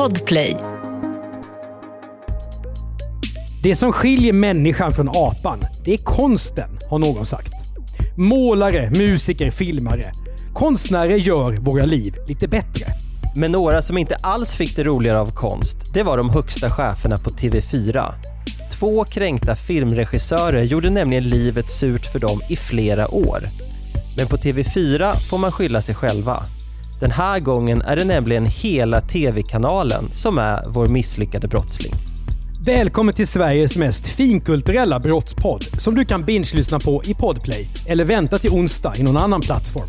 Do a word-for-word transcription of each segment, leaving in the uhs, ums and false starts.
Podplay. Det som skiljer människan från apan, det är konsten, har någon sagt. Målare, musiker, filmare. Konstnärer gör våra liv lite bättre. Men några som inte alls fick det roligare av konst, det var de högsta cheferna på T V fyra. Två kränkta filmregissörer gjorde nämligen livet surt för dem i flera år. Men på T V fyra får man skylla sig själva. Den här gången är det nämligen hela T V-kanalen som är vår misslyckade brottsling. Välkommen till Sveriges mest finkulturella brottspodd som du kan binge-lyssna på i Podplay eller vänta till onsdag i någon annan plattform.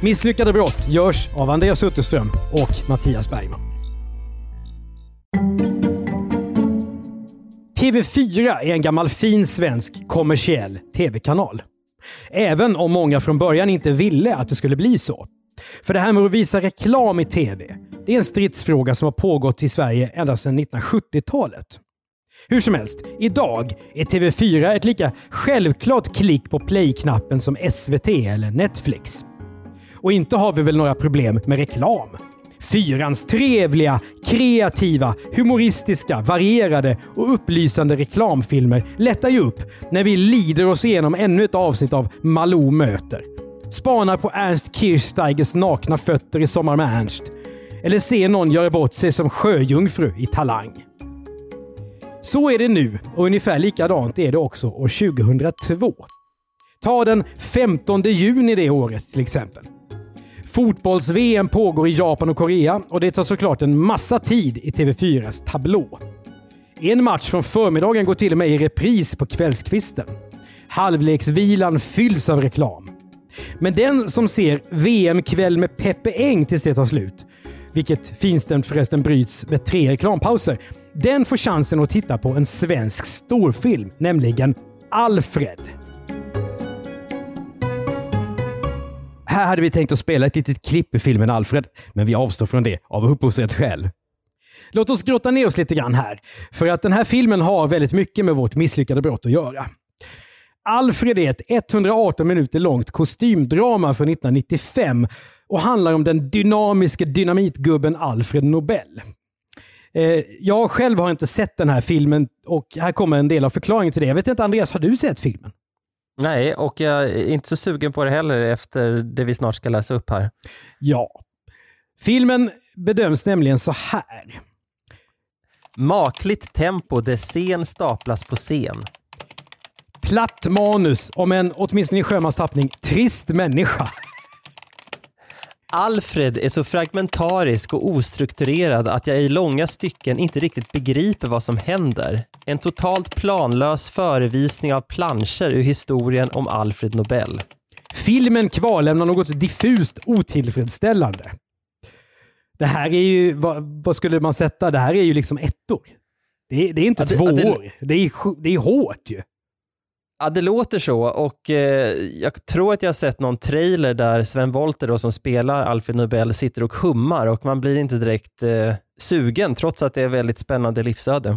Misslyckade brott görs av Anders Utterström och Mattias Bergman. T V fyra är en gammal fin svensk kommersiell tv-kanal. Även om många från början inte ville att det skulle bli så. För det här med att visa reklam i tv, det är en stridsfråga som har pågått i Sverige ända sedan nittonhundrasjuttiotalet. Hur som helst, idag är T V fyra ett lika självklart klick på play-knappen som S V T eller Netflix. Och inte har vi väl några problem med reklam. Fyrans trevliga, kreativa, humoristiska, varierade och upplysande reklamfilmer lättar ju upp när vi lider oss igenom ännu ett avsnitt av Malou möter. Spanar på Ernst Kirchsteigers nakna fötter i Sommar med Ernst. Eller ser någon göra bort sig som sjöjungfru i Talang. Så är det nu och ungefär likadant är det också år tjugohundratvå. Ta den femtonde juni det året till exempel. Fotbolls-V M pågår i Japan och Korea och det tar såklart en massa tid i T V fyras tablå. En match från förmiddagen går till och med i repris på kvällskvisten. Halvleksvilan fylls av reklam. Men den som ser V M-kväll med Peppe Eng tills det tar slut, vilket finstämt förresten bryts med tre reklampauser, den får chansen att titta på en svensk storfilm, nämligen Alfred. Här hade vi tänkt att spela ett litet klipp i filmen Alfred, men vi avstår från det av upphovsrättsskäl. Låt oss grotta ner oss lite grann här, för att den här filmen har väldigt mycket med vårt misslyckade brott att göra. Alfred är ett hundraarton minuter långt kostymdrama från nittonhundranittiofem och handlar om den dynamiska dynamitgubben Alfred Nobel. Eh, jag själv har inte sett den här filmen och här kommer en del av förklaringen till det. Jag vet inte, Andreas, har du sett filmen? Nej, och jag är inte så sugen på det heller efter det vi snart ska läsa upp här. Ja, filmen bedöms nämligen så här. Makligt tempo där scen staplas på scen. Platt manus om en, åtminstone i sjömanstappning, trist människa. Alfred är så fragmentarisk och ostrukturerad att jag i långa stycken inte riktigt begriper vad som händer. En totalt planlös förevisning av planscher ur historien om Alfred Nobel. Filmen kvarlämnar något diffust otillfredsställande. Det här är ju, vad, vad skulle man sätta? Det här är ju liksom ettor. Det, det är inte ja, det, två ja, det, år. Det är, det är hårt ju. Ja, det låter så och eh, jag tror att jag har sett någon trailer där Sven Wolter då, som spelar Alfred Nobel, sitter och hummar och man blir inte direkt eh, sugen trots att det är väldigt spännande livsöde.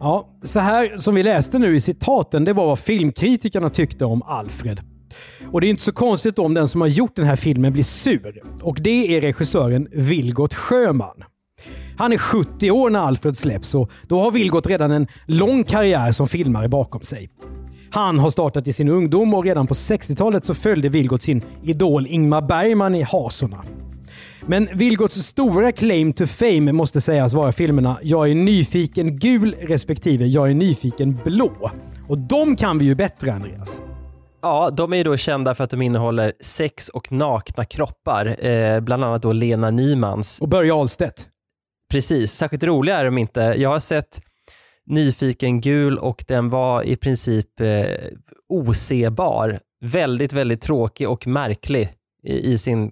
Ja, så här som vi läste nu i citaten, det var vad filmkritikerna tyckte om Alfred. Och det är inte så konstigt om den som har gjort den här filmen blir sur. Och det är regissören Vilgot Sjöman. Han är sjuttio år när Alfred släpps och då har Vilgot redan en lång karriär som filmare bakom sig. Han har startat i sin ungdom och redan på sextiotalet så följde Vilgot sin idol Ingmar Bergman i hasorna. Men Vilgots stora claim to fame måste sägas vara filmerna Jag är nyfiken gul respektive Jag är nyfiken blå. Och de kan vi ju bättre, Andreas. Ja, de är ju då kända för att de innehåller sex och nakna kroppar. Eh, bland annat då Lena Nymans. Och Börje Ahlstedt. Precis, särskilt roliga är de inte. Jag har sett Nyfiken gul och den var i princip eh, osebar. Väldigt, väldigt tråkig och märklig i, i sin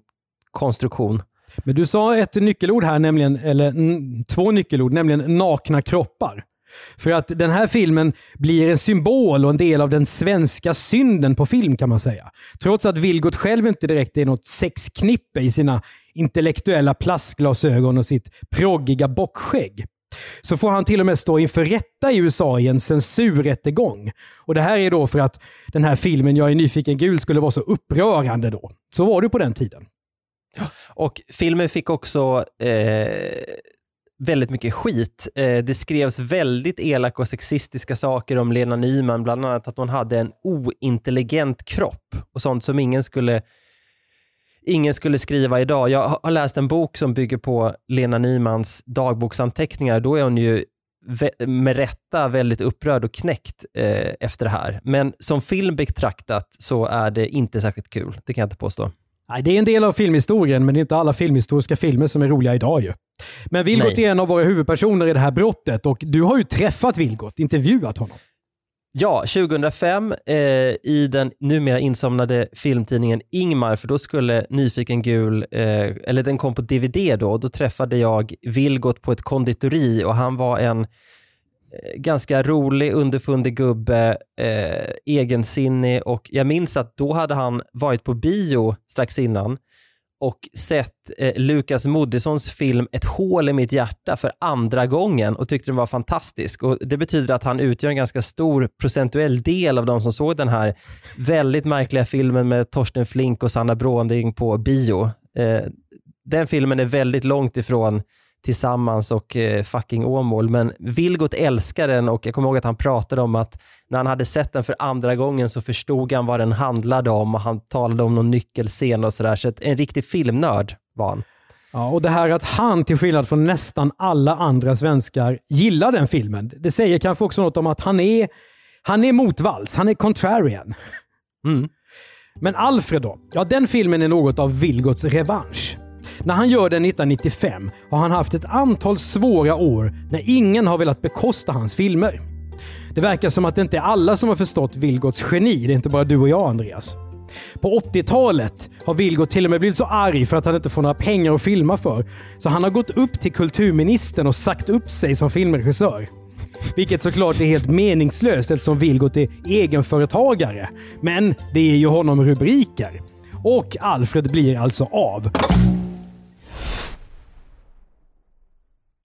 konstruktion. Men du sa ett nyckelord här, nämligen, eller n- två nyckelord, nämligen nakna kroppar. För att den här filmen blir en symbol och en del av den svenska synden på film kan man säga. Trots att Vilgot själv inte direkt är något sexknippe i sina intellektuella plastglasögon och sitt proggiga bockskägg. Så får han till och med stå inför rätta i U S A i en censurrättegång. Och det här är då för att den här filmen Jag är nyfiken gul skulle vara så upprörande då. Så var det på den tiden. Och filmen fick också eh, väldigt mycket skit. Det skrevs väldigt elaka och sexistiska saker om Lena Nyman, bland annat att hon hade en ointelligent kropp och sånt som ingen skulle ingen skulle skriva idag. Jag har läst en bok som bygger på Lena Nymans dagboksanteckningar. Då är hon ju med rätta väldigt upprörd och knäckt efter det här. Men som film betraktat så är det inte särskilt kul. Det kan jag inte påstå. Nej, det är en del av filmhistorien, men det är inte alla filmhistoriska filmer som är roliga idag ju. Men Vilgot är en av våra huvudpersoner i det här brottet, och du har ju träffat Vilgot, intervjuat honom. Ja, tjugohundrafem eh, i den numera insomnade filmtidningen Ingmar, för då skulle Nyfiken gul, eh, eller den kom på D V D då, och då träffade jag Vilgot på ett konditori, och han var en eh, ganska rolig, underfundig gubbe, eh, egensinnig, och jag minns att då hade han varit på bio strax innan och sett eh, Lukas Moodyssons film Ett hål i mitt hjärta för andra gången och tyckte den var fantastisk. Och det betyder att han utgör en ganska stor procentuell del av de som såg den här väldigt märkliga filmen med Torsten Flink och Sandra Brånding på bio. Eh, den filmen är väldigt långt ifrån Tillsammans och eh, fucking Åmål, men Vilgot älskar den, och jag kommer ihåg att han pratade om att när han hade sett den för andra gången så förstod han vad den handlade om, och han talade om någon nyckelscen och sådär, så att en riktig filmnörd var han. Ja, och det här att han till skillnad från nästan alla andra svenskar gillar den filmen, det säger kanske också något om att han är han är motvalls, han är contrarian. Mm. Men Alfred då? Ja, den filmen är något av Vilgots revansch. När han gör den nittonhundranittiofem har han haft ett antal svåra år när ingen har velat bekosta hans filmer. Det verkar som att det inte är alla som har förstått Vilgots geni, det är inte bara du och jag, Andreas. På åttiotalet har Vilgot till och med blivit så arg för att han inte får några pengar att filma för, så han har gått upp till kulturministern och sagt upp sig som filmregissör. Vilket såklart är helt meningslöst eftersom Vilgot är egenföretagare, men det är ju honom rubriker. Och Alfred blir alltså av.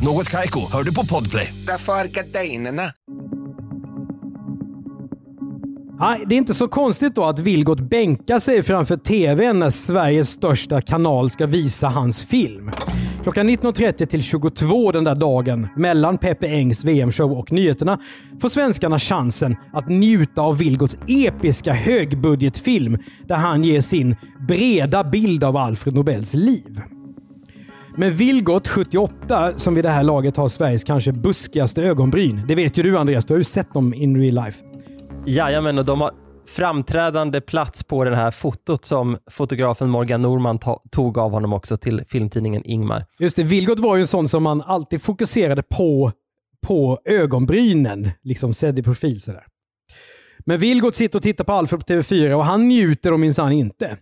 Något Kaiko, hör du på Podplay. Därför är gadejnerna. Nej, det är inte så konstigt då att Vilgot bänkar sig framför T V när Sveriges största kanal ska visa hans film. Klockan nitton trettio till tjugotvå den där dagen, mellan Peppe Engs V M-show och nyheterna, får svenskarna chansen att njuta av Vilgots episka högbudgetfilm där han ger sin breda bild av Alfred Nobels liv. Men Vilgot sjuttioåtta, som vid det här laget har Sveriges kanske buskigaste ögonbryn, det vet ju du, Andreas, du har ju sett dem in real life. Jajamän, och de har framträdande plats på det här fotot som fotografen Morgan Norman to- tog av honom också till filmtidningen Ingmar. Just det, Vilgot var ju en sån som man alltid fokuserade på på ögonbrynen, liksom sedd i profil sådär. Men Vilgot sitter och tittar på Alfred på T V fyra och han njuter om minsann inte.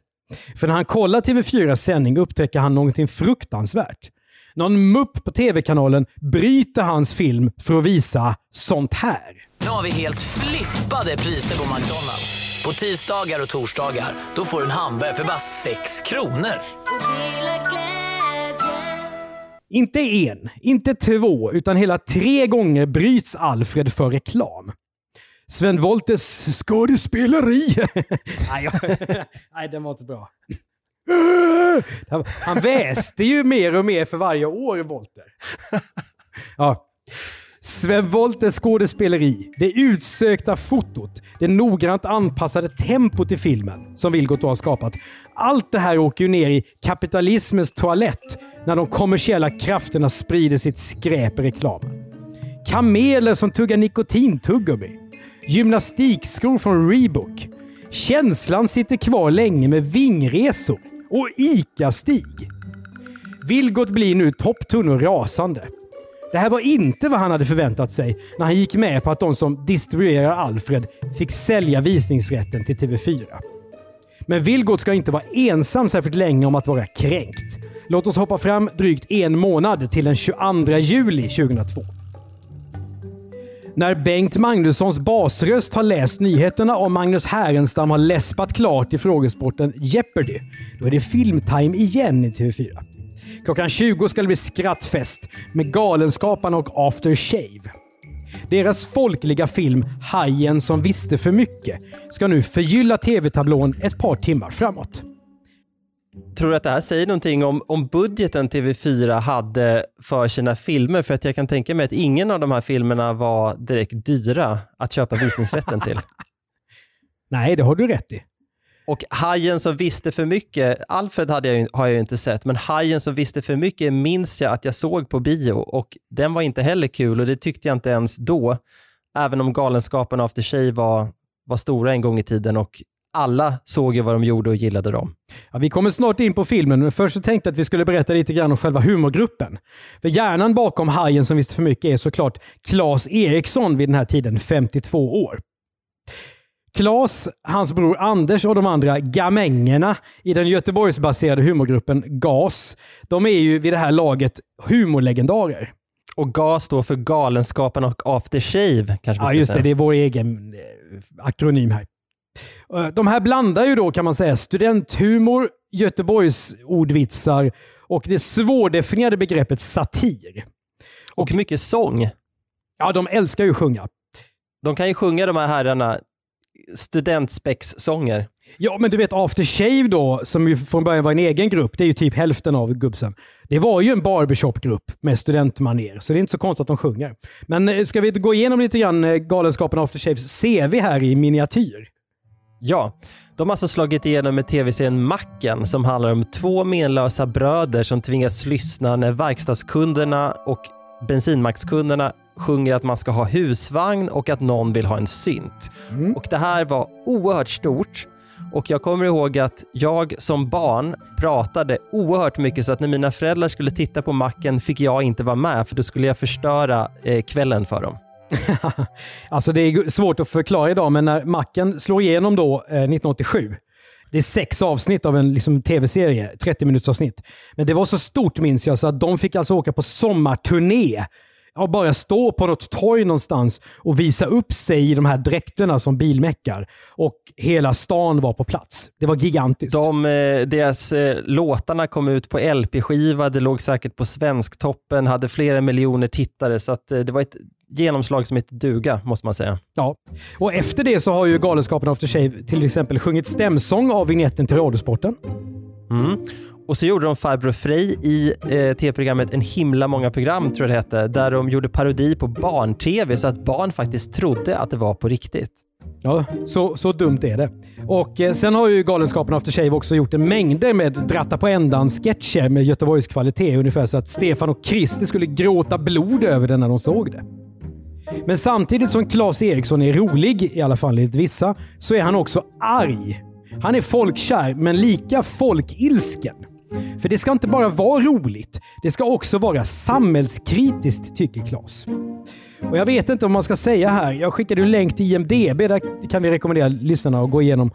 För när han kollar T V fyra sändning upptäcker han någonting fruktansvärt. Någon mupp på tv-kanalen bryter hans film för att visa sånt här. Nu har vi helt flippade priser på McDonalds. På tisdagar och torsdagar då får en hamburgare för bara sex kronor. Inte en, inte två, utan hela tre gånger bryts Alfred för reklam. Sven Wolters skådespeleri. nej, nej, den var inte bra. Han väste ju mer och mer för varje år, Wolter. Ja. Sven Wolters skådespeleri, det utsökta fotot, det noggrant anpassade tempot i filmen som Vilgot har skapat. Allt det här åker ju ner i kapitalismens toalett när de kommersiella krafterna sprider sitt skräp i reklamen. Kameler som tuggar nikotintuggummi, gymnastikskor från Reebok. Känslan sitter kvar länge med vingresor och Ica-stig. Vilgot blir nu topptunn och rasande. Det här var inte vad han hade förväntat sig när han gick med på att de som distribuerar Alfred fick sälja visningsrätten till T V fyra. Men Vilgot ska inte vara ensam särskilt länge om att vara kränkt. Låt oss hoppa fram drygt en månad till den tjugoandra juli tjugohundratvå. När Bengt Magnussons basröst har läst nyheterna och Magnus Härenstam har läspat klart i frågesporten Jeopardy, då är det filmtime igen i T V fyra. Klockan tjugo ska det bli skrattfest med Galenskaparna och After Shave. Deras folkliga film Hajen som visste för mycket ska nu förgylla tv-tablån ett par timmar framåt. Tror du att det här säger någonting om, om budgeten T V fyra hade för sina filmer? För att jag kan tänka mig att ingen av de här filmerna var direkt dyra att köpa visningsrätten till. Nej, det har du rätt i. Och Hajen som visste för mycket, Alfred hade jag, har jag ju inte sett, men Hajen som visste för mycket minns jag att jag såg på bio, och den var inte heller kul och det tyckte jag inte ens då. Även om Galenskapen After Shave var, var stora en gång i tiden och alla såg ju vad de gjorde och gillade dem. Ja, vi kommer snart in på filmen, men först så tänkte jag att vi skulle berätta lite grann om själva humorgruppen. För hjärnan bakom Hajen som visste för mycket är såklart Claes Eriksson vid den här tiden, femtiotvå år. Claes, hans bror Anders och de andra gamängerna i den Göteborgsbaserade humorgruppen G A S, de är ju vid det här laget humorlegendarer. Och G A S står för Galenskaparna och After Shave. Kanske ja, just det. Det är vår egen akronym här. De här blandar ju då, kan man säga, studenthumor, Göteborgs ordvitsar och det svårdefinierade begreppet satir. Och, och mycket sång. Ja, de älskar ju sjunga. De kan ju sjunga, de här herrarna, studentspex-sånger. Ja, men du vet After Shave då, som ju från början var en egen grupp, det är ju typ hälften av gubbsen. Det var ju en barbershop-grupp med studentmaner, så det är inte så konstigt att de sjunger. Men ska vi gå igenom lite grann Galenskapen After Shaves C V här i miniatyr? Ja, de har alltså slagit igenom med tv-serien Macken, som handlar om två menlösa bröder som tvingas lyssna när verkstadskunderna och bensinmackskunderna sjunger att man ska ha husvagn och att någon vill ha en synt. Mm. Och det här var oerhört stort. Och jag kommer ihåg att jag som barn pratade oerhört mycket, så att när mina föräldrar skulle titta på Macken fick jag inte vara med, för då skulle jag förstöra eh, kvällen för dem. Alltså det är svårt att förklara idag, men när Macken slår igenom då eh, nittonhundraåttiosju, det är sex avsnitt av en liksom, tv-serie, trettio minuters avsnitt. Men det var så stort, minns jag, så att de fick alltså åka på sommarturné och bara stå på något torg någonstans och visa upp sig i de här dräkterna som bilmäckar. Och hela stan var på plats. Det var gigantiskt. De, deras låtarna kom ut på L P-skiva. Det låg säkert på Svensktoppen. Hade flera miljoner tittare. Så att det var ett genomslag som inte duga, måste man säga. Ja, och efter det så har ju Galenskapen After Shave till exempel sjungit stämsång av vignetten till Radiosporten. Mm. Och så gjorde de Farbror Frey i eh, tv-programmet En himla många program, tror jag det hette, där de gjorde parodi på barn-tv så att barn faktiskt trodde att det var på riktigt. Ja, så, så dumt är det. Och eh, sen har ju Galenskapen After Shave också gjort en mängder med dratta på ändan sketcher med Göteborgs kvalitet, ungefär så att Stefan och Kristi skulle gråta blod över den när de såg det. Men samtidigt som Claes Eriksson är rolig, i alla fall enligt vissa, så är han också arg. Han är folkkär, men lika folkilsken. För det ska inte bara vara roligt, det ska också vara samhällskritiskt, tycker Claes. Och jag vet inte om man ska säga här, jag skickade en länk till I M D B, där kan vi rekommendera lyssnarna att gå igenom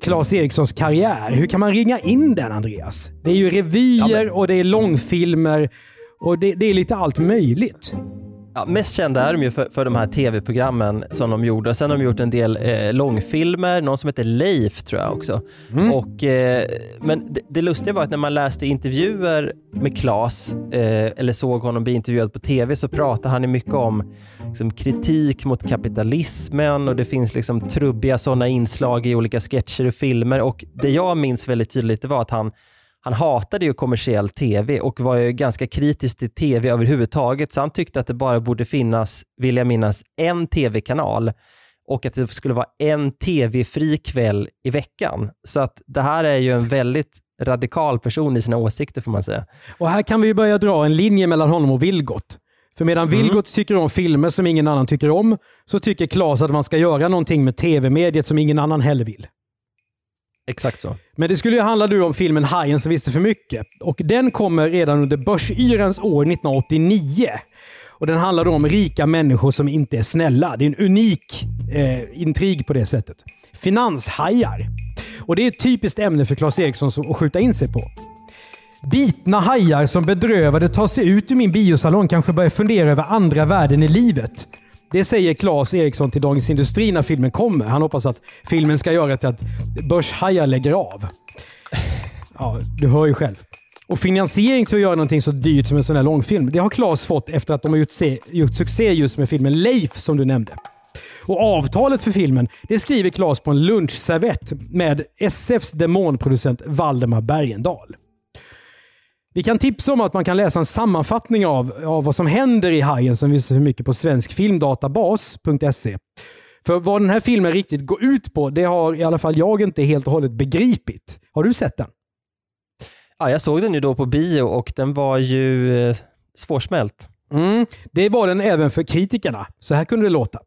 Claes Erikssons karriär. Hur kan man ringa in den, Andreas? Det är ju revyer och det är långfilmer och det, det är lite allt möjligt. Ja, mest kända är de ju för, för de här tv-programmen som de gjorde. Och sen har de gjort en del eh, långfilmer. Någon som heter Leif, tror jag också. Mm. Och, eh, men det, det lustiga var att när man läste intervjuer med Claes eh, eller såg honom bli intervjuad på tv, så pratade han ju mycket om liksom, kritik mot kapitalismen, och det finns liksom trubbiga sådana inslag i olika sketcher och filmer. Och det jag minns väldigt tydligt var att han Han hatade ju kommersiell tv och var ju ganska kritisk till tv överhuvudtaget, så han tyckte att det bara borde finnas, vill jag minnas, en tv-kanal och att det skulle vara en tv-fri kväll i veckan. Så att det här är ju en väldigt radikal person i sina åsikter, får man säga. Och här kan vi ju börja dra en linje mellan honom och Vilgot. För medan mm. Vilgot tycker om filmer som ingen annan tycker om, så tycker Claes att man ska göra någonting med tv-mediet som ingen annan heller vill. Exakt så. Men det skulle ju handla nu om filmen Hajen som visste för mycket. Och den kommer redan under börsyrens år nittonhundraåttionio. Och den handlar då om rika människor som inte är snälla. Det är en unik eh, intrig på det sättet. Finanshajar. Och det är ett typiskt ämne för Claes Eriksson att skjuta in sig på. Bitna hajar som bedrövade tar sig ut ur min biosalon kanske börjar fundera över andra värden i livet. Det säger Claes Eriksson till Dagens Industri när filmen kommer. Han hoppas att filmen ska göra till att börshajar lägger av. Ja, du hör ju själv. Och finansiering till att göra någonting så dyrt som en sån här långfilm, det har Claes fått efter att de har gjort, se, gjort succé just med filmen Leif som du nämnde. Och avtalet för filmen, det skriver Claes på en lunchservett med S F:s demonproducent Valdemar Bergendal. Vi kan tipsa om att man kan läsa en sammanfattning av, av vad som händer i Hajen som visste för mycket på svenskfilmdatabas punkt se. För vad den här filmen riktigt går ut på, det har i alla fall jag inte helt och hållet begripit. Har du sett den? Ja, jag såg den ju då på bio och den var ju eh, svårsmält. Mm, det var den även för kritikerna. Så här kunde det låta.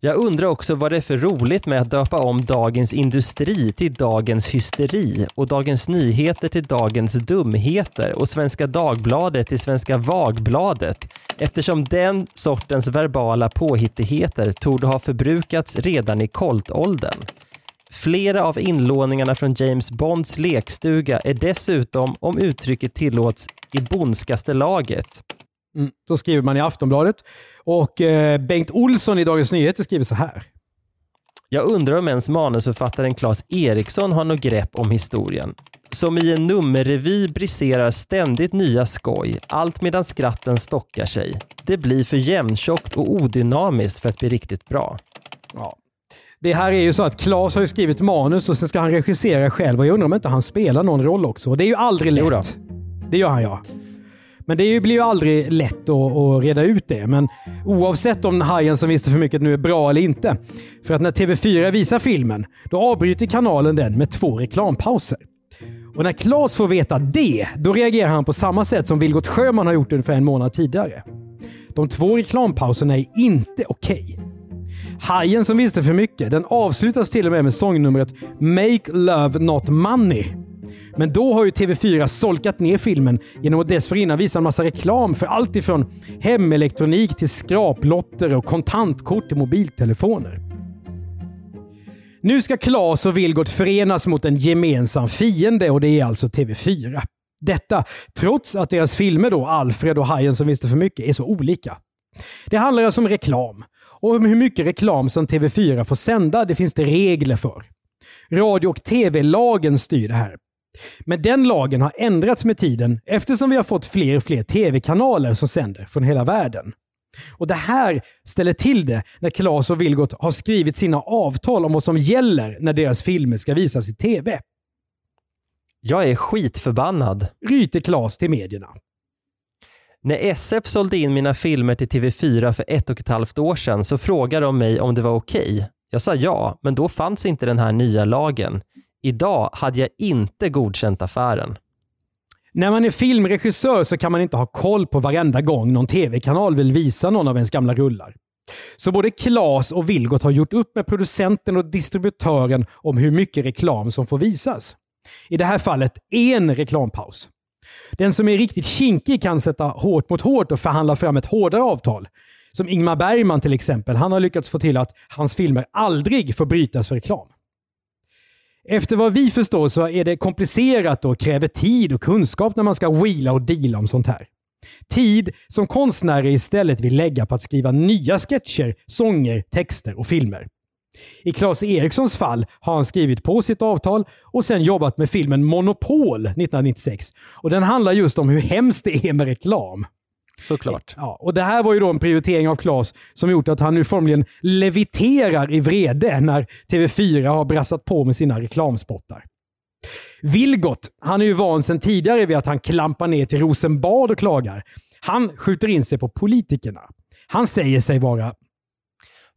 Jag undrar också vad det är för roligt med att döpa om Dagens Industri till Dagens Hysteri och Dagens Nyheter till Dagens Dumheter och Svenska Dagbladet till Svenska Vagbladet, eftersom den sortens verbala påhittigheter torde ha förbrukats redan i koltåldern. Flera av inlåningarna från James Bonds lekstuga är dessutom, om uttrycket tillåts, i bondskaste laget. Mm, så skriver man i Aftonbladet. Och eh, Bengt Olsson i Dagens Nyheter skriver så här. Jag undrar om ens manusförfattaren Claes Eriksson har något grepp om historien. Som i en nummerrevy briserar ständigt nya skoj, allt medan skratten stockar sig. Det blir för jämntjockt och odynamiskt för att bli riktigt bra. Ja. Det här är ju så att Claes har ju skrivit manus och sen ska han regissera själv. Och jag undrar om inte han spelar någon roll också. Och det är ju aldrig lätt. Det gör han, ja. Men det blir ju aldrig lätt att, att reda ut det. Men oavsett om Hajen som visste för mycket nu är bra eller inte. För att när T V fyra visar filmen, då avbryter kanalen den med två reklampauser. Och när Claes får veta det, då reagerar han på samma sätt som Vilgot Sjöman har gjort ungefär en månad tidigare. De två reklampauserna är inte okej. Hajen som visste för mycket, den avslutas till och med med sångnumret Make Love Not Money. Men då har ju T V fyra solkat ner filmen genom att dessförinnan visa en massa reklam för allt ifrån hemelektronik till skraplotter och kontantkort till mobiltelefoner. Nu ska Claes och Vilgot förenas mot en gemensam fiende och det är alltså T V fyra. Detta trots att deras filmer då, Alfred och Hajen som visste för mycket, är så olika. Det handlar alltså om reklam. Och hur mycket reklam som T V fyra får sända, det finns det regler för. Radio- och tv-lagen styr det här. Men den lagen har ändrats med tiden eftersom vi har fått fler och fler tv-kanaler som sänder från hela världen. Och det här ställer till det när Claes och Vilgot har skrivit sina avtal om vad som gäller när deras filmer ska visas i tv. Jag är skitförbannad, ryter Claes till medierna. När S F sålde in mina filmer till T V fyra för ett och ett halvt år sedan så frågade de mig om det var okej. Jag sa ja, men då fanns inte den här nya lagen. Idag hade jag inte godkänt affären. När man är filmregissör så kan man inte ha koll på varenda gång någon tv-kanal vill visa någon av ens gamla rullar. Så både Claes och Vilgot har gjort upp med producenten och distributören om hur mycket reklam som får visas. I det här fallet en reklampaus. Den som är riktigt kinkig kan sätta hårt mot hårt och förhandla fram ett hårdare avtal. Som Ingmar Bergman till exempel. Han har lyckats få till att hans filmer aldrig får brytas för reklam. Efter vad vi förstår så är det komplicerat och kräver tid och kunskap när man ska wheela och deala om sånt här. Tid som konstnärer istället vill lägga på att skriva nya sketcher, sånger, texter och filmer. I Claes Erikssons fall har han skrivit på sitt avtal och sen jobbat med filmen Monopol nittonhundranittiosex. Och den handlar just om hur hemskt det är med reklam. Såklart. Ja, och det här var ju då en prioritering av Claes som gjort att han nu formligen leviterar i vrede när T V fyra har brassat på med sina reklamspottar. Vilgot, han är ju van sedan tidigare vid att han klampar ner till Rosenbad och klagar. Han skjuter in sig på politikerna. Han säger sig vara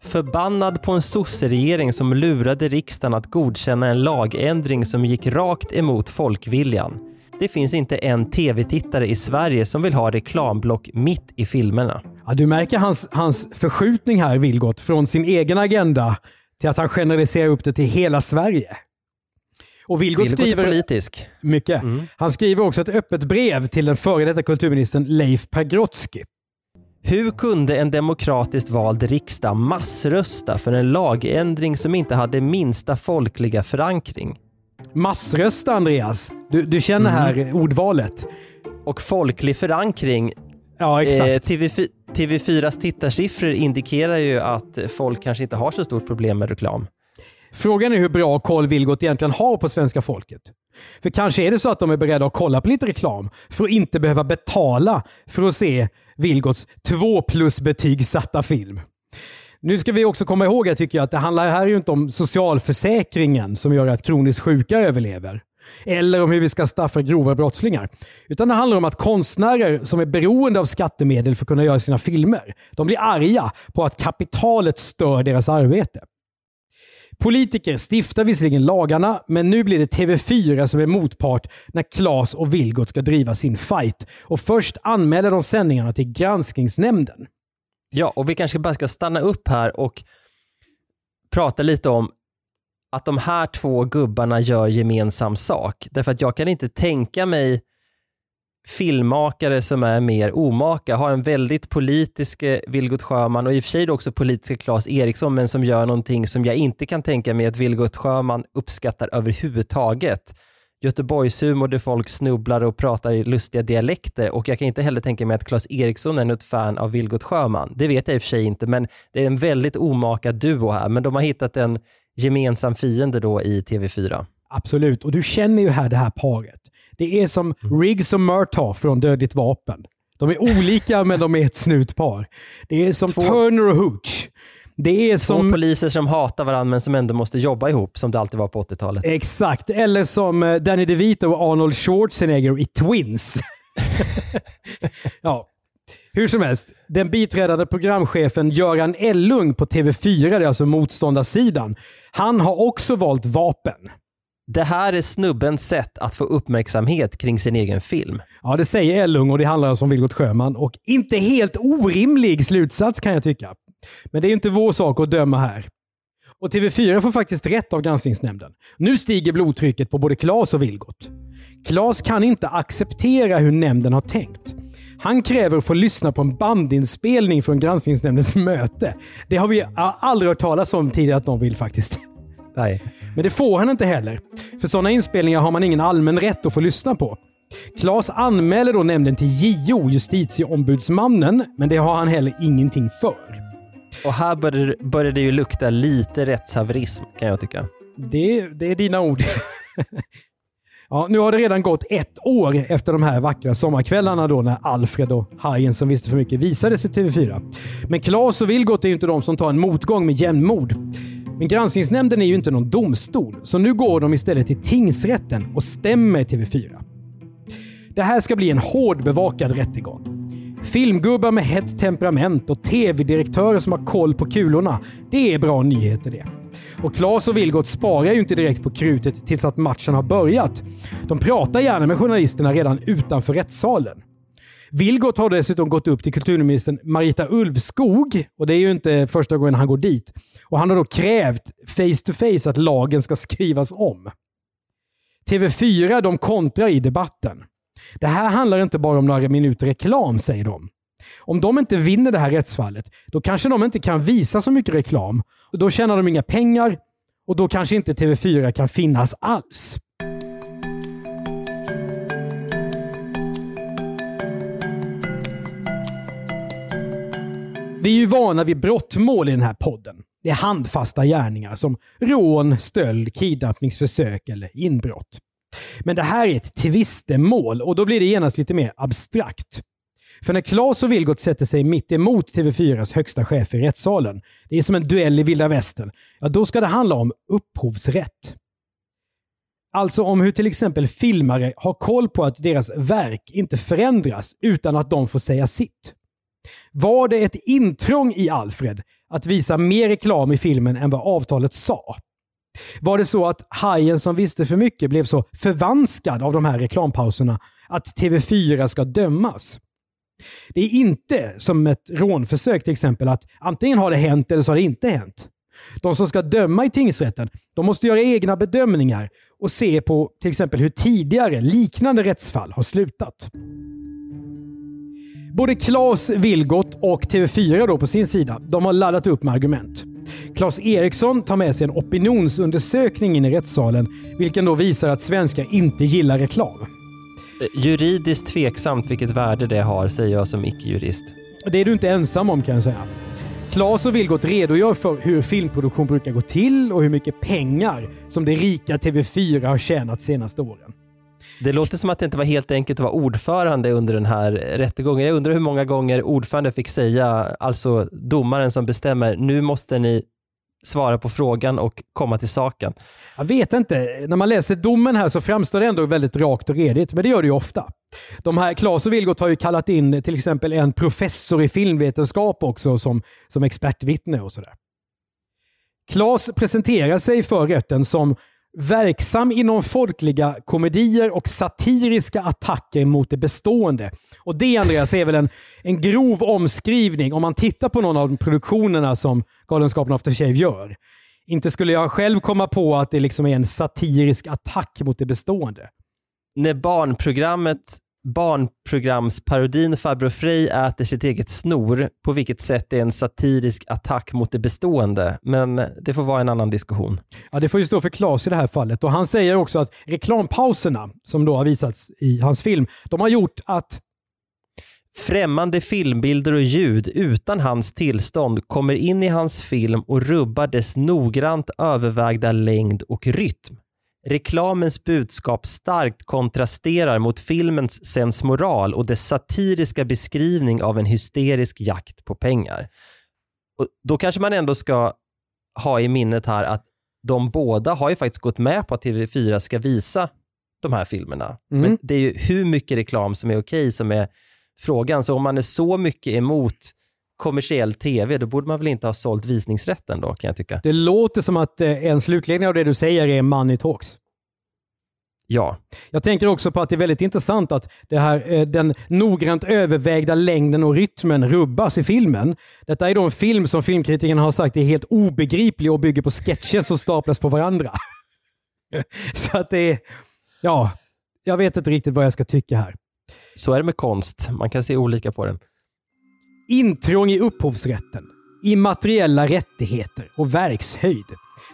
förbannad på en sosseregering som lurade riksdagen att godkänna en lagändring som gick rakt emot folkviljan. Det finns inte en tv-tittare i Sverige som vill ha reklamblock mitt i filmerna. Ja, du märker hans, hans förskjutning här, Vilgot, från sin egen agenda till att han generaliserar upp det till hela Sverige. Och Vilgot, Vilgot skriver politisk. Mycket. Mm. Han skriver också ett öppet brev till den före detta kulturministern Leif Pagrotsky. Hur kunde en demokratiskt vald riksdag massrösta för en lagändring som inte hade minsta folkliga förankring? Massrösta, Andreas. Du, du känner här mm. ordvalet. Och folklig förankring. Ja, exakt. Eh, TV, T V fyras tittarsiffror indikerar ju att folk kanske inte har så stort problem med reklam. Frågan är hur bra koll Vilgot egentligen har på svenska folket. För kanske är det så att de är beredda att kolla på lite reklam för att inte behöva betala för att se Vilgots två plus betygsatta film. Nu ska vi också komma ihåg, jag tycker, att det handlar här ju inte om socialförsäkringen som gör att kroniskt sjuka överlever. Eller om hur vi ska straffa grova brottslingar. Utan det handlar om att konstnärer som är beroende av skattemedel för att kunna göra sina filmer, de blir arga på att kapitalet stör deras arbete. Politiker stiftar visserligen lagarna, men nu blir det T V fyra som är motpart när Claes och Vilgot ska driva sin fight. Och först anmäler de sändningarna till granskningsnämnden. Ja, och vi kanske bara ska stanna upp här och prata lite om att de här två gubbarna gör gemensam sak. Därför att jag kan inte tänka mig filmmakare som är mer omaka. Har en väldigt politisk Vilgot Sjöman och i och för sig också politiska Claes Eriksson, men som gör någonting som jag inte kan tänka mig att Vilgot Sjöman uppskattar överhuvudtaget. Göteborgshumor där folk snubblar och pratar i lustiga dialekter, och jag kan inte heller tänka mig att Claes Eriksson är något fan av Vilgot Sjöman. Det vet jag i och för sig inte, men det är en väldigt omaka duo här, men de har hittat en gemensam fiende då i T V fyra. Absolut, och du känner ju här det här paret. Det är som Riggs och Murtaugh från Dödligt vapen. De är olika men de är ett snutpar. Det är som två, Turner och Hooch. Det är två som poliser som hatar varandra men som ändå måste jobba ihop, som det alltid var på åttiotalet. Exakt, eller som Danny DeVito och Arnold Schwarzenegger i Twins. Ja. Hur som helst, den biträdande programchefen Göran Ellrung på T V fyra, det är alltså motståndarsidan, han har också valt vapen. Det här är snubbens sätt att få uppmärksamhet kring sin egen film. Ja, det säger Ellung, och det handlar alltså om Vilgot Sjöman. Och inte helt orimlig slutsats kan jag tycka. Men det är inte vår sak att döma här. Och T V fyra får faktiskt rätt av granskningsnämnden. Nu stiger blodtrycket på både Claes och Vilgot. Claes kan inte acceptera hur nämnden har tänkt. Han kräver att få lyssna på en bandinspelning från granskningsnämndens möte. Det har vi aldrig hört talas om tidigare att de vill faktiskt. Nej. Men det får han inte heller. För sådana inspelningar har man ingen allmän rätt att få lyssna på. Claes anmäler då nämnden till J O, justitieombudsmannen, men det har han heller ingenting för. Och här började, började det ju lukta lite rättshaverism, kan jag tycka. Det, det är dina ord. Ja, nu har det redan gått ett år efter de här vackra sommarkvällarna då när Alfred och Hajen som visste för mycket visades i T V fyra. Men Claes och Vilgot är ju inte de som tar en motgång med jämnmod. Men granskningsnämnden är ju inte någon domstol, så nu går de istället till tingsrätten och stämmer T V fyra. Det här ska bli en hård bevakad rättegång. Filmgubbar med hett temperament och tv-direktörer som har koll på kulorna, det är bra nyheter det. Och Claes och Vilgot sparar ju inte direkt på krutet tills att matchen har börjat. De pratar gärna med journalisterna redan utanför rättssalen. Vilgot har dessutom gått upp till kulturministern Marita Ulvskog, och det är ju inte första gången han går dit. Och han har då krävt face to face att lagen ska skrivas om. T V fyra, de kontrar i debatten. Det här handlar inte bara om några minuter reklam, säger de. Om de inte vinner det här rättsfallet, då kanske de inte kan visa så mycket reklam. Och då tjänar de inga pengar, och då kanske inte T V fyra kan finnas alls. Vi är ju vana vid brottmål i den här podden. Det är handfasta gärningar som rån, stöld, kidnappningsförsök eller inbrott. Men det här är ett tvistemål, och då blir det genast lite mer abstrakt. För när Claes och Vilgot sätter sig mitt emot T V fyras högsta chef i rättssalen, det är som en duell i vilda västern, ja, då ska det handla om upphovsrätt. Alltså om hur till exempel filmare har koll på att deras verk inte förändras utan att de får säga sitt. Var det ett intrång i Alfred att visa mer reklam i filmen än vad avtalet sa? Var det så att Hajen som visste för mycket blev så förvanskad av de här reklampauserna att T V fyra ska dömas? Det är inte som ett rånförsök till exempel, att antingen har det hänt eller så har det inte hänt. De som ska döma i tingsrätten, de måste göra egna bedömningar och se på till exempel hur tidigare liknande rättsfall har slutat. Både Claes, Vilgot och T V fyra då på sin sida, de har laddat upp med argument. Claes Eriksson tar med sig en opinionsundersökning in i rättssalen, vilken då visar att svenskar inte gillar reklam. Juridiskt tveksamt vilket värde det har, säger jag som icke-jurist. Och det är du inte ensam om, kan jag säga. Claes och Vilgot redogör för hur filmproduktion brukar gå till och hur mycket pengar som det rika T V fyra har tjänat senaste åren. Det låter som att det inte var helt enkelt att vara ordförande under den här rättegången. Jag undrar hur många gånger ordförande fick säga, alltså domaren som bestämmer, nu måste ni svara på frågan och komma till saken. Jag vet inte. När man läser domen här så framstår det ändå väldigt rakt och redigt. Men det gör det ju ofta. De här, Claes och Vilgot har ju kallat in till exempel en professor i filmvetenskap också som, som expertvittne och sådär. Claes presenterar sig för rätten som verksam inom folkliga komedier och satiriska attacker mot det bestående. Och det, Andreas, är väl en, en grov omskrivning om man tittar på någon av de produktionerna som Galenskaparna After Shave gör. Inte skulle jag själv komma på att det liksom är en satirisk attack mot det bestående. När barnprogrammet, barnprogramsparodin Farbror Frey äter sitt eget snor, på vilket sätt det är en satirisk attack mot det bestående. Men det får vara en annan diskussion. Ja, det får ju stå för Claes i det här fallet. Och han säger också att reklampauserna som då har visats i hans film, de har gjort att främmande filmbilder och ljud utan hans tillstånd kommer in i hans film och rubbar dess noggrant övervägda längd och rytm. Reklamens budskap starkt kontrasterar mot filmens sensmoral och dess satiriska beskrivning av en hysterisk jakt på pengar. Och då kanske man ändå ska ha i minnet här att de båda har ju faktiskt gått med på att T V fyra ska visa de här filmerna. Mm. Men det är ju hur mycket reklam som är okej som är frågan. Så om man är så mycket emot kommersiell tv, då borde man väl inte ha sålt visningsrätten då, kan jag tycka. Det låter som att en slutledning av det du säger är money talks. Ja. Jag tänker också på att det är väldigt intressant att det här, den noggrant övervägda längden och rytmen rubbas i filmen. Detta är då en film som filmkritikerna har sagt är helt obegriplig och bygger på sketcher som staplas på varandra. Så att det är, ja, jag vet inte riktigt vad jag ska tycka här. Så är det med konst. Man kan se olika på den. Intrång i upphovsrätten, immateriella rättigheter och verkshöjd.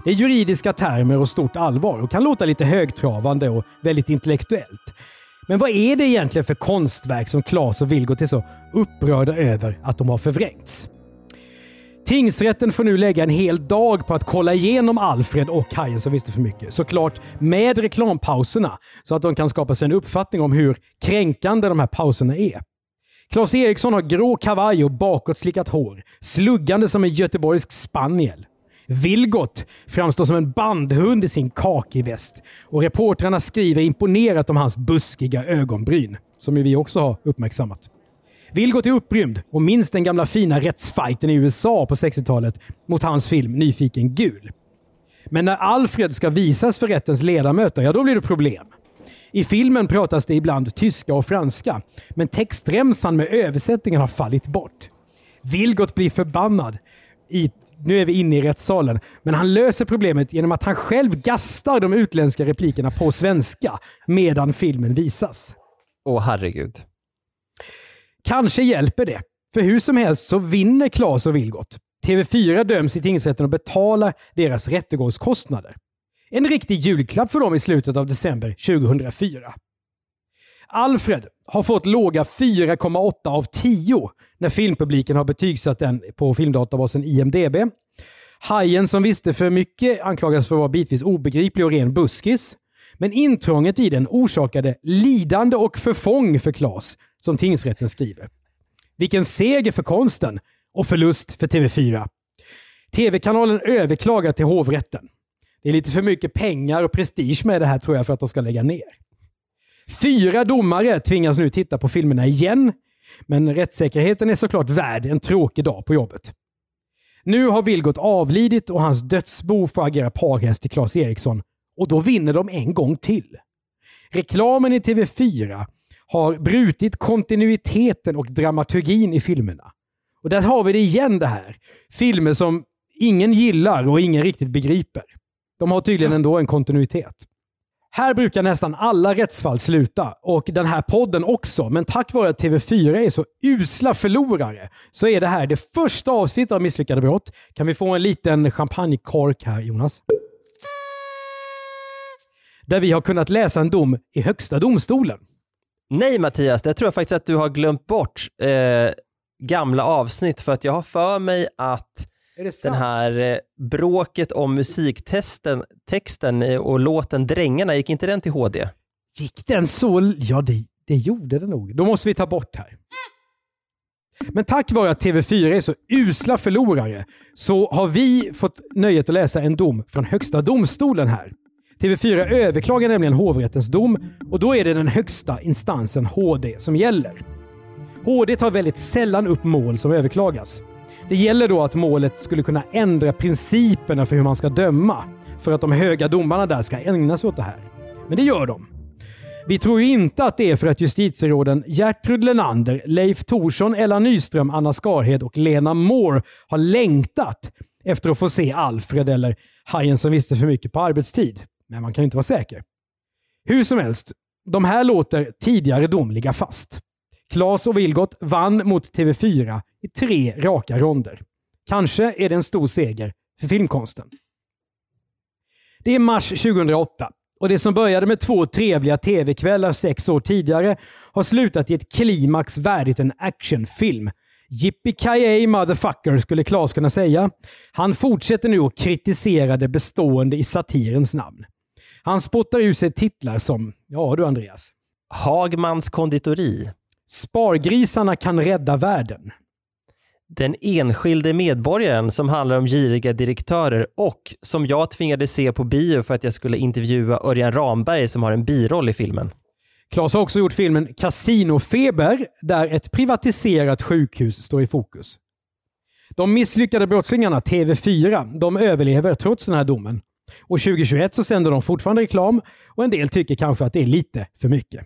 Det är juridiska termer och stort allvar och kan låta lite högtravande och väldigt intellektuellt. Men vad är det egentligen för konstverk som Claes och Vilgot är så upprörda över att de har förvrängts? Tingsrätten får nu lägga en hel dag på att kolla igenom Alfred och Hajen som visste för mycket. Såklart med reklampauserna så att de kan skapa sig en uppfattning om hur kränkande de här pauserna är. Claes Eriksson har grå kavaj och bakåt slickat hår, sluggande som en göteborgsk spaniel. Vilgot framstår som en bandhund i sin kakiväst och reportrarna skriver imponerat om hans buskiga ögonbryn, som vi också har uppmärksammat. Vilgot är upprymd och minns den gamla fina rättsfajten i U S A på sextiotalet mot hans film Nyfiken gul. Men när Alfred ska visas för rättens ledamöter, ja då blir det problem. I filmen pratas det ibland tyska och franska, men textremsan med översättningen har fallit bort. Vilgot blir förbannad. I, nu är vi inne i rättssalen, men han löser problemet genom att han själv gastar de utländska replikerna på svenska medan filmen visas. Åh herregud. Kanske hjälper det, för hur som helst så vinner Claes och Vilgot. T V fyra döms i tingsrätten och betalar deras rättegångskostnader. En riktig julklapp för dem i slutet av december tjugohundrafyra. Alfred har fått låga fyra komma åtta av tio när filmpubliken har betygsatt den på filmdatabasen I M D B. Hajen som visste för mycket anklagas för att vara bitvis obegriplig och ren buskis. Men intrånget i den orsakade lidande och förfång för Claes, som tingsrätten skriver. Vilken seger för konsten och förlust för T V fyra. T V-kanalen överklagar till hovrätten. Det är lite för mycket pengar och prestige med det här, tror jag, för att de ska lägga ner. Fyra domare tvingas nu titta på filmerna igen. Men rättssäkerheten är såklart värd en tråkig dag på jobbet. Nu har Vilgot avlidit och hans dödsbo får agera parhäst till Claes Eriksson. Och då vinner de en gång till. Reklamen i T V fyra har brutit kontinuiteten och dramaturgin i filmerna. Och där har vi det igen, det här. Filmer som ingen gillar och ingen riktigt begriper. De har tydligen ändå en kontinuitet. Här brukar nästan alla rättsfall sluta. Och den här podden också. Men tack vare att T V fyra är så usla förlorare så är det här det första avsnittet av Misslyckade brott. Kan vi få en liten champagnekork här, Jonas? Där vi har kunnat läsa en dom i högsta domstolen. Nej, Mattias, det tror jag faktiskt att du har glömt bort. Eh, gamla avsnitt, för att jag har för mig att den här eh, bråket om musiktesten, texten och låten Drängarna, gick inte den till H D? Gick den så? Ja, det, det gjorde den nog. Då måste vi ta bort här. Men tack vare att T V fyra är så usla förlorare så har vi fått nöjet att läsa en dom från Högsta domstolen här. T V fyra överklagar nämligen hovrättens dom, och då är det den högsta instansen, H D, som gäller. H D tar väldigt sällan upp mål som överklagas. Det gäller då att målet skulle kunna ändra principerna för hur man ska döma, för att de höga domarna där ska ägna sig åt det här. Men det gör de. Vi tror ju inte att det är för att justitieråden Gertrud Lenander, Leif Thorsson, Ella Nyström, Anna Skarhed och Lena Moore har längtat efter att få se Alfred eller Hajen som visste för mycket på arbetstid. Men man kan ju inte vara säker. Hur som helst, de här låter tidigare dom ligga fast. Claes och Vilgot vann mot T V fyra i tre raka ronder. Kanske är det en stor seger för filmkonsten. Det är mars tjugohundraåtta. Och det som började med två trevliga tv-kvällar sex år tidigare har slutat i ett klimax värdigt en actionfilm. Yippee-ki-yay motherfucker, skulle Claes kunna säga. Han fortsätter nu att kritisera det bestående i satirens namn. Han spottar ut sig titlar som, ja du Andreas, Hagmans konditori, Spargrisarna kan rädda världen, Den enskilde medborgaren, som handlar om giriga direktörer och som jag tvingade se på bio för att jag skulle intervjua Örjan Ramberg som har en biroll i filmen. Claes har också gjort filmen Casinofeber, där ett privatiserat sjukhus står i fokus. De misslyckade brottslingarna, T V fyra, de överlever trots den här domen. Och tjugohundratjugoett så sänder de fortfarande reklam, och en del tycker kanske att det är lite för mycket.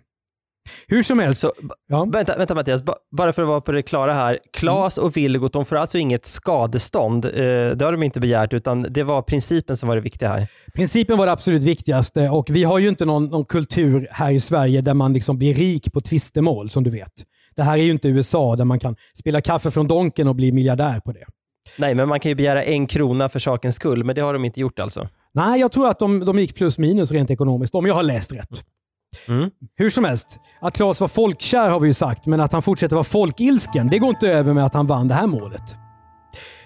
Hur som helst. Så, ja. vänta, vänta Mattias, ba, bara för att vara på det klara här. Claes och Vilgot, de får alltså inget skadestånd. Eh, det har de inte begärt, utan det var principen som var det viktiga här. Principen var det absolut viktigaste, och vi har ju inte någon, någon kultur här i Sverige där man liksom blir rik på tvistemål, som du vet. Det här är ju inte U S A där man kan spela kaffe från donken och bli miljardär på det. Nej, men man kan ju begära en krona för sakens skull, men det har de inte gjort alltså. Nej, jag tror att de, de gick plus minus rent ekonomiskt, om jag har läst rätt. Mm. Hur som helst, att Claes var folkkär har vi ju sagt, men att han fortsätter vara folkilsken, det går inte över med att han vann det här målet.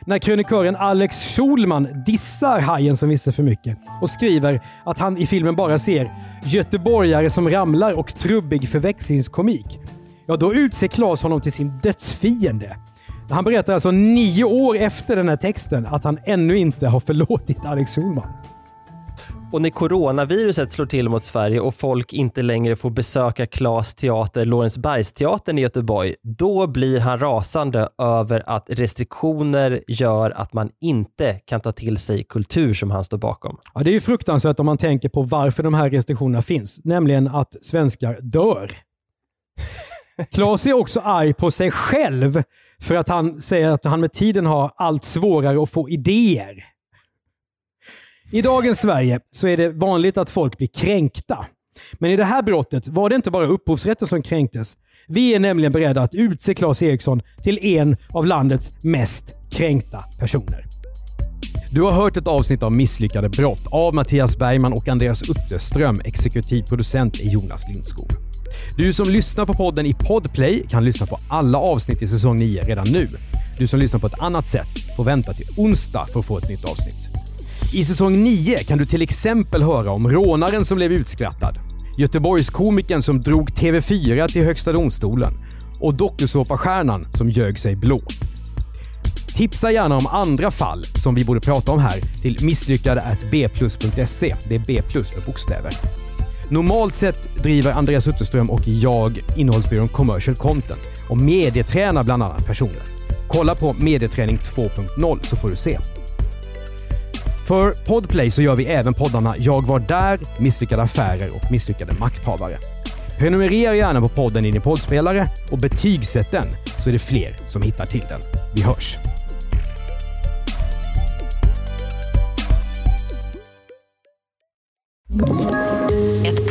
När krönikören Alex Schulman dissar Hajen som visste för mycket och skriver att han i filmen bara ser göteborgare som ramlar och trubbig förväxlingskomik, ja då utser Claes honom till sin dödsfiende. Han berättar alltså nio år efter den här texten att han ännu inte har förlåtit Alex Schulman. Och när coronaviruset slår till mot Sverige och folk inte längre får besöka Claes teater, Lorensbergsteatern i Göteborg, då blir han rasande över att restriktioner gör att man inte kan ta till sig kultur som han står bakom. Ja, det är ju fruktansvärt om man tänker på varför de här restriktionerna finns, nämligen att svenskar dör. Claes är också arg på sig själv för att han säger att han med tiden har allt svårare att få idéer. I dagens Sverige så är det vanligt att folk blir kränkta. Men i det här brottet var det inte bara upphovsrätten som kränktes. Vi är nämligen beredda att utse Claes Eriksson till en av landets mest kränkta personer. Du har hört ett avsnitt av Misslyckade brott av Mattias Bergman och Anders Utterström, exekutivproducent i Jonas Lindskog. Du som lyssnar på podden i Podplay kan lyssna på alla avsnitt i säsong nio redan nu. Du som lyssnar på ett annat sätt får vänta till onsdag för att få ett nytt avsnitt. I säsong nio kan du till exempel höra om rånaren som blev utskrattad, Göteborgskomikern som drog T V fyra till Högsta domstolen och dokusåpastjärnan som ljög sig blå. Tipsa gärna om andra fall som vi borde prata om här till misslyckade at b plus punkt se. Det är B plus med bokstäver. Normalt sett driver Andreas Utterström och jag innehållsbyrån Commercial Content och medietränar bland annat personer. Kolla på medieträning två punkt noll så får du se. För Podplay så gör vi även poddarna Jag var där, Misslyckade affärer och Misslyckade makthavare. Prenumerera gärna på podden in i poddspelare och betygsätt den så är det fler som hittar till den. Vi hörs! Ett